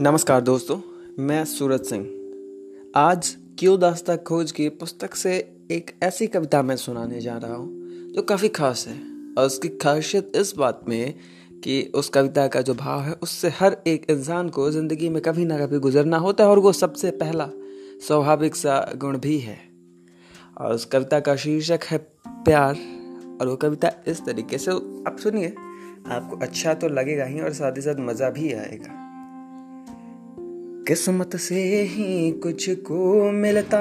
नमस्कार दोस्तों, मैं सूरज सिंह आज क्यों-दास्तां खोज की पुस्तक से एक ऐसी कविता मैं सुनाने जा रहा हूँ जो काफ़ी खास है। और उसकी खासियत इस बात में कि उस कविता का जो भाव है उससे हर एक इंसान को ज़िंदगी में कभी ना कभी गुजरना होता है और वो सबसे पहला स्वाभाविक सा गुण भी है। और उस कविता का शीर्षक है प्यार। और वो कविता इस तरीके से आप सुनिए, आपको अच्छा तो लगेगा ही और साथ ही साथ मज़ा भी आएगा। किस्मत से ही कुछ को मिलता,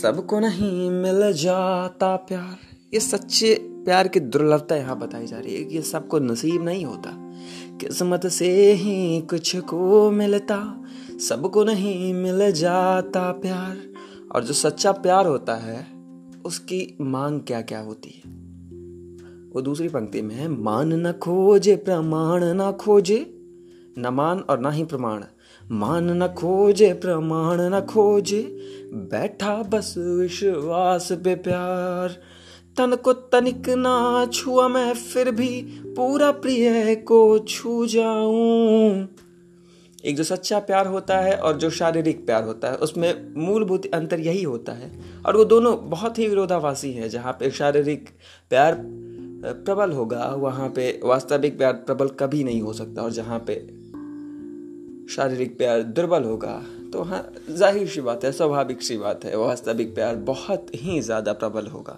सबको नहीं मिल जाता प्यार। ये सच्चे प्यार की दुर्लभता यहाँ बताई जा रही है कि ये सबको नसीब नहीं होता। किस्मत से ही कुछ को मिलता, सबको नहीं मिल जाता प्यार। और जो सच्चा प्यार होता है उसकी मांग क्या क्या होती है, वो दूसरी पंक्ति में है। मान न खोजे प्रमाण न खोजे, न मान और ना ही प्रमाण। मान न खोजे प्रमाण न खोजे, बैठा बस विश्वास पे प्यार। तन को तनिक ना छुआ मैं, फिर भी पूरा प्रिय को छू जाऊं। एक जो सच्चा प्यार होता है और जो शारीरिक प्यार होता है उसमें मूलभूत अंतर यही होता है। और वो दोनों बहुत ही विरोधाभासी हैं। जहाँ पे शारीरिक प्यार प्रबल होगा वहाँ पे वास्तविक प्यार प्रबल कभी नहीं हो सकता। और जहाँ पे शारीरिक प्यार दुर्बल होगा तो हाँ, जाहिर सी बात है, स्वाभाविक सी बात है, वास्तविक प्यार बहुत ही ज़्यादा प्रबल होगा।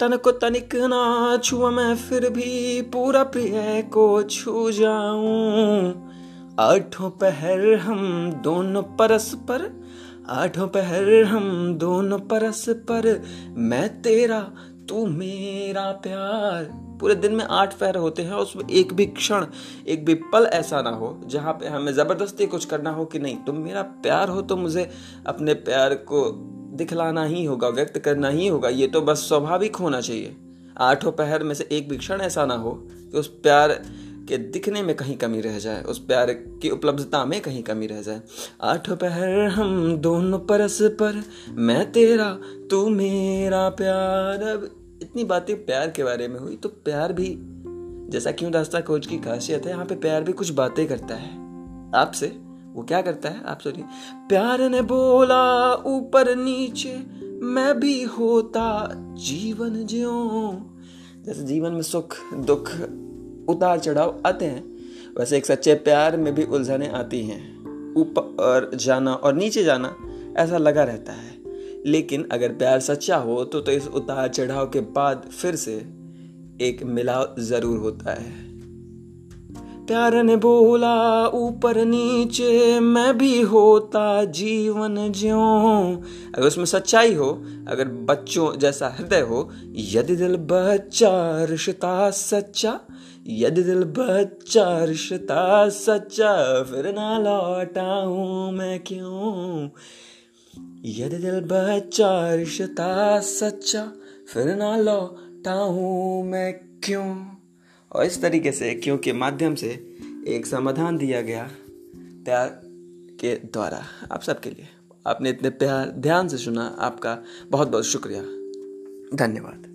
तन को तनिक ना छुआ मैं, फिर भी पूरा प्रिय को छू जाऊं। आठों पहर हम दोनों परस्पर, आठों पहर हम दोनों परस्पर, मैं तेरा तू मेरा प्यार। पूरे दिन में 8 पैर होते हैं और उसमें एक भी क्षण, एक भी पल ऐसा ना हो जहाँ पे हमें ज़बरदस्ती कुछ करना हो कि नहीं तुम मेरा प्यार हो तो मुझे अपने प्यार को दिखलाना ही होगा, व्यक्त करना ही होगा। ये तो बस स्वाभाविक होना चाहिए। 8 पैर में से एक भी क्षण ऐसा ना हो कि उस प्यार के दिखने में कहीं कमी रह जाए, उस प्यार की उपलब्धता में कहीं कमी रह जाए। 8 पहर हम दोनों परस्पर, मैं तेरा तू मेरा प्यार। अब इतनी बातें प्यार के बारे में हुई, तो प्यार भी, जैसा क्यों-दास्तां खोज की खासियत है, यहाँ पे प्यार भी कुछ बातें करता है आपसे। वो क्या करता है आप सुनिए। प्यार ने बोला ऊपर नीचे मैं भी होता जीवन ज्यों। जैसे जीवन में सुख दुख उतार चढ़ाव आते हैं, वैसे एक सच्चे प्यार में भी उलझने आती हैं। ऊपर जाना और नीचे जाना ऐसा लगा रहता है। लेकिन अगर प्यार सच्चा हो तो इस उतार चढ़ाव के बाद फिर से एक मिलाव जरूर होता है। प्यार ने बोला ऊपर नीचे मैं भी होता जीवन ज्यों। अगर उसमें सच्चाई हो, अगर बच्चों जैसा हृदय हो, यदि दिल बच्चा रिश्ता सच्चा, यदि दिल बच्चा रिश्ता सच्चा, फिर ना लौटाऊं मैं क्यों। यदि दिल बच्चा रिश्ता सच्चा, फिर ना लौटाऊं मैं क्यों। और इस तरीके से क्यों के माध्यम से एक समाधान दिया गया प्यार के द्वारा आप सबके लिए। आपने इतने प्यार ध्यान से सुना, आपका बहुत बहुत शुक्रिया, धन्यवाद।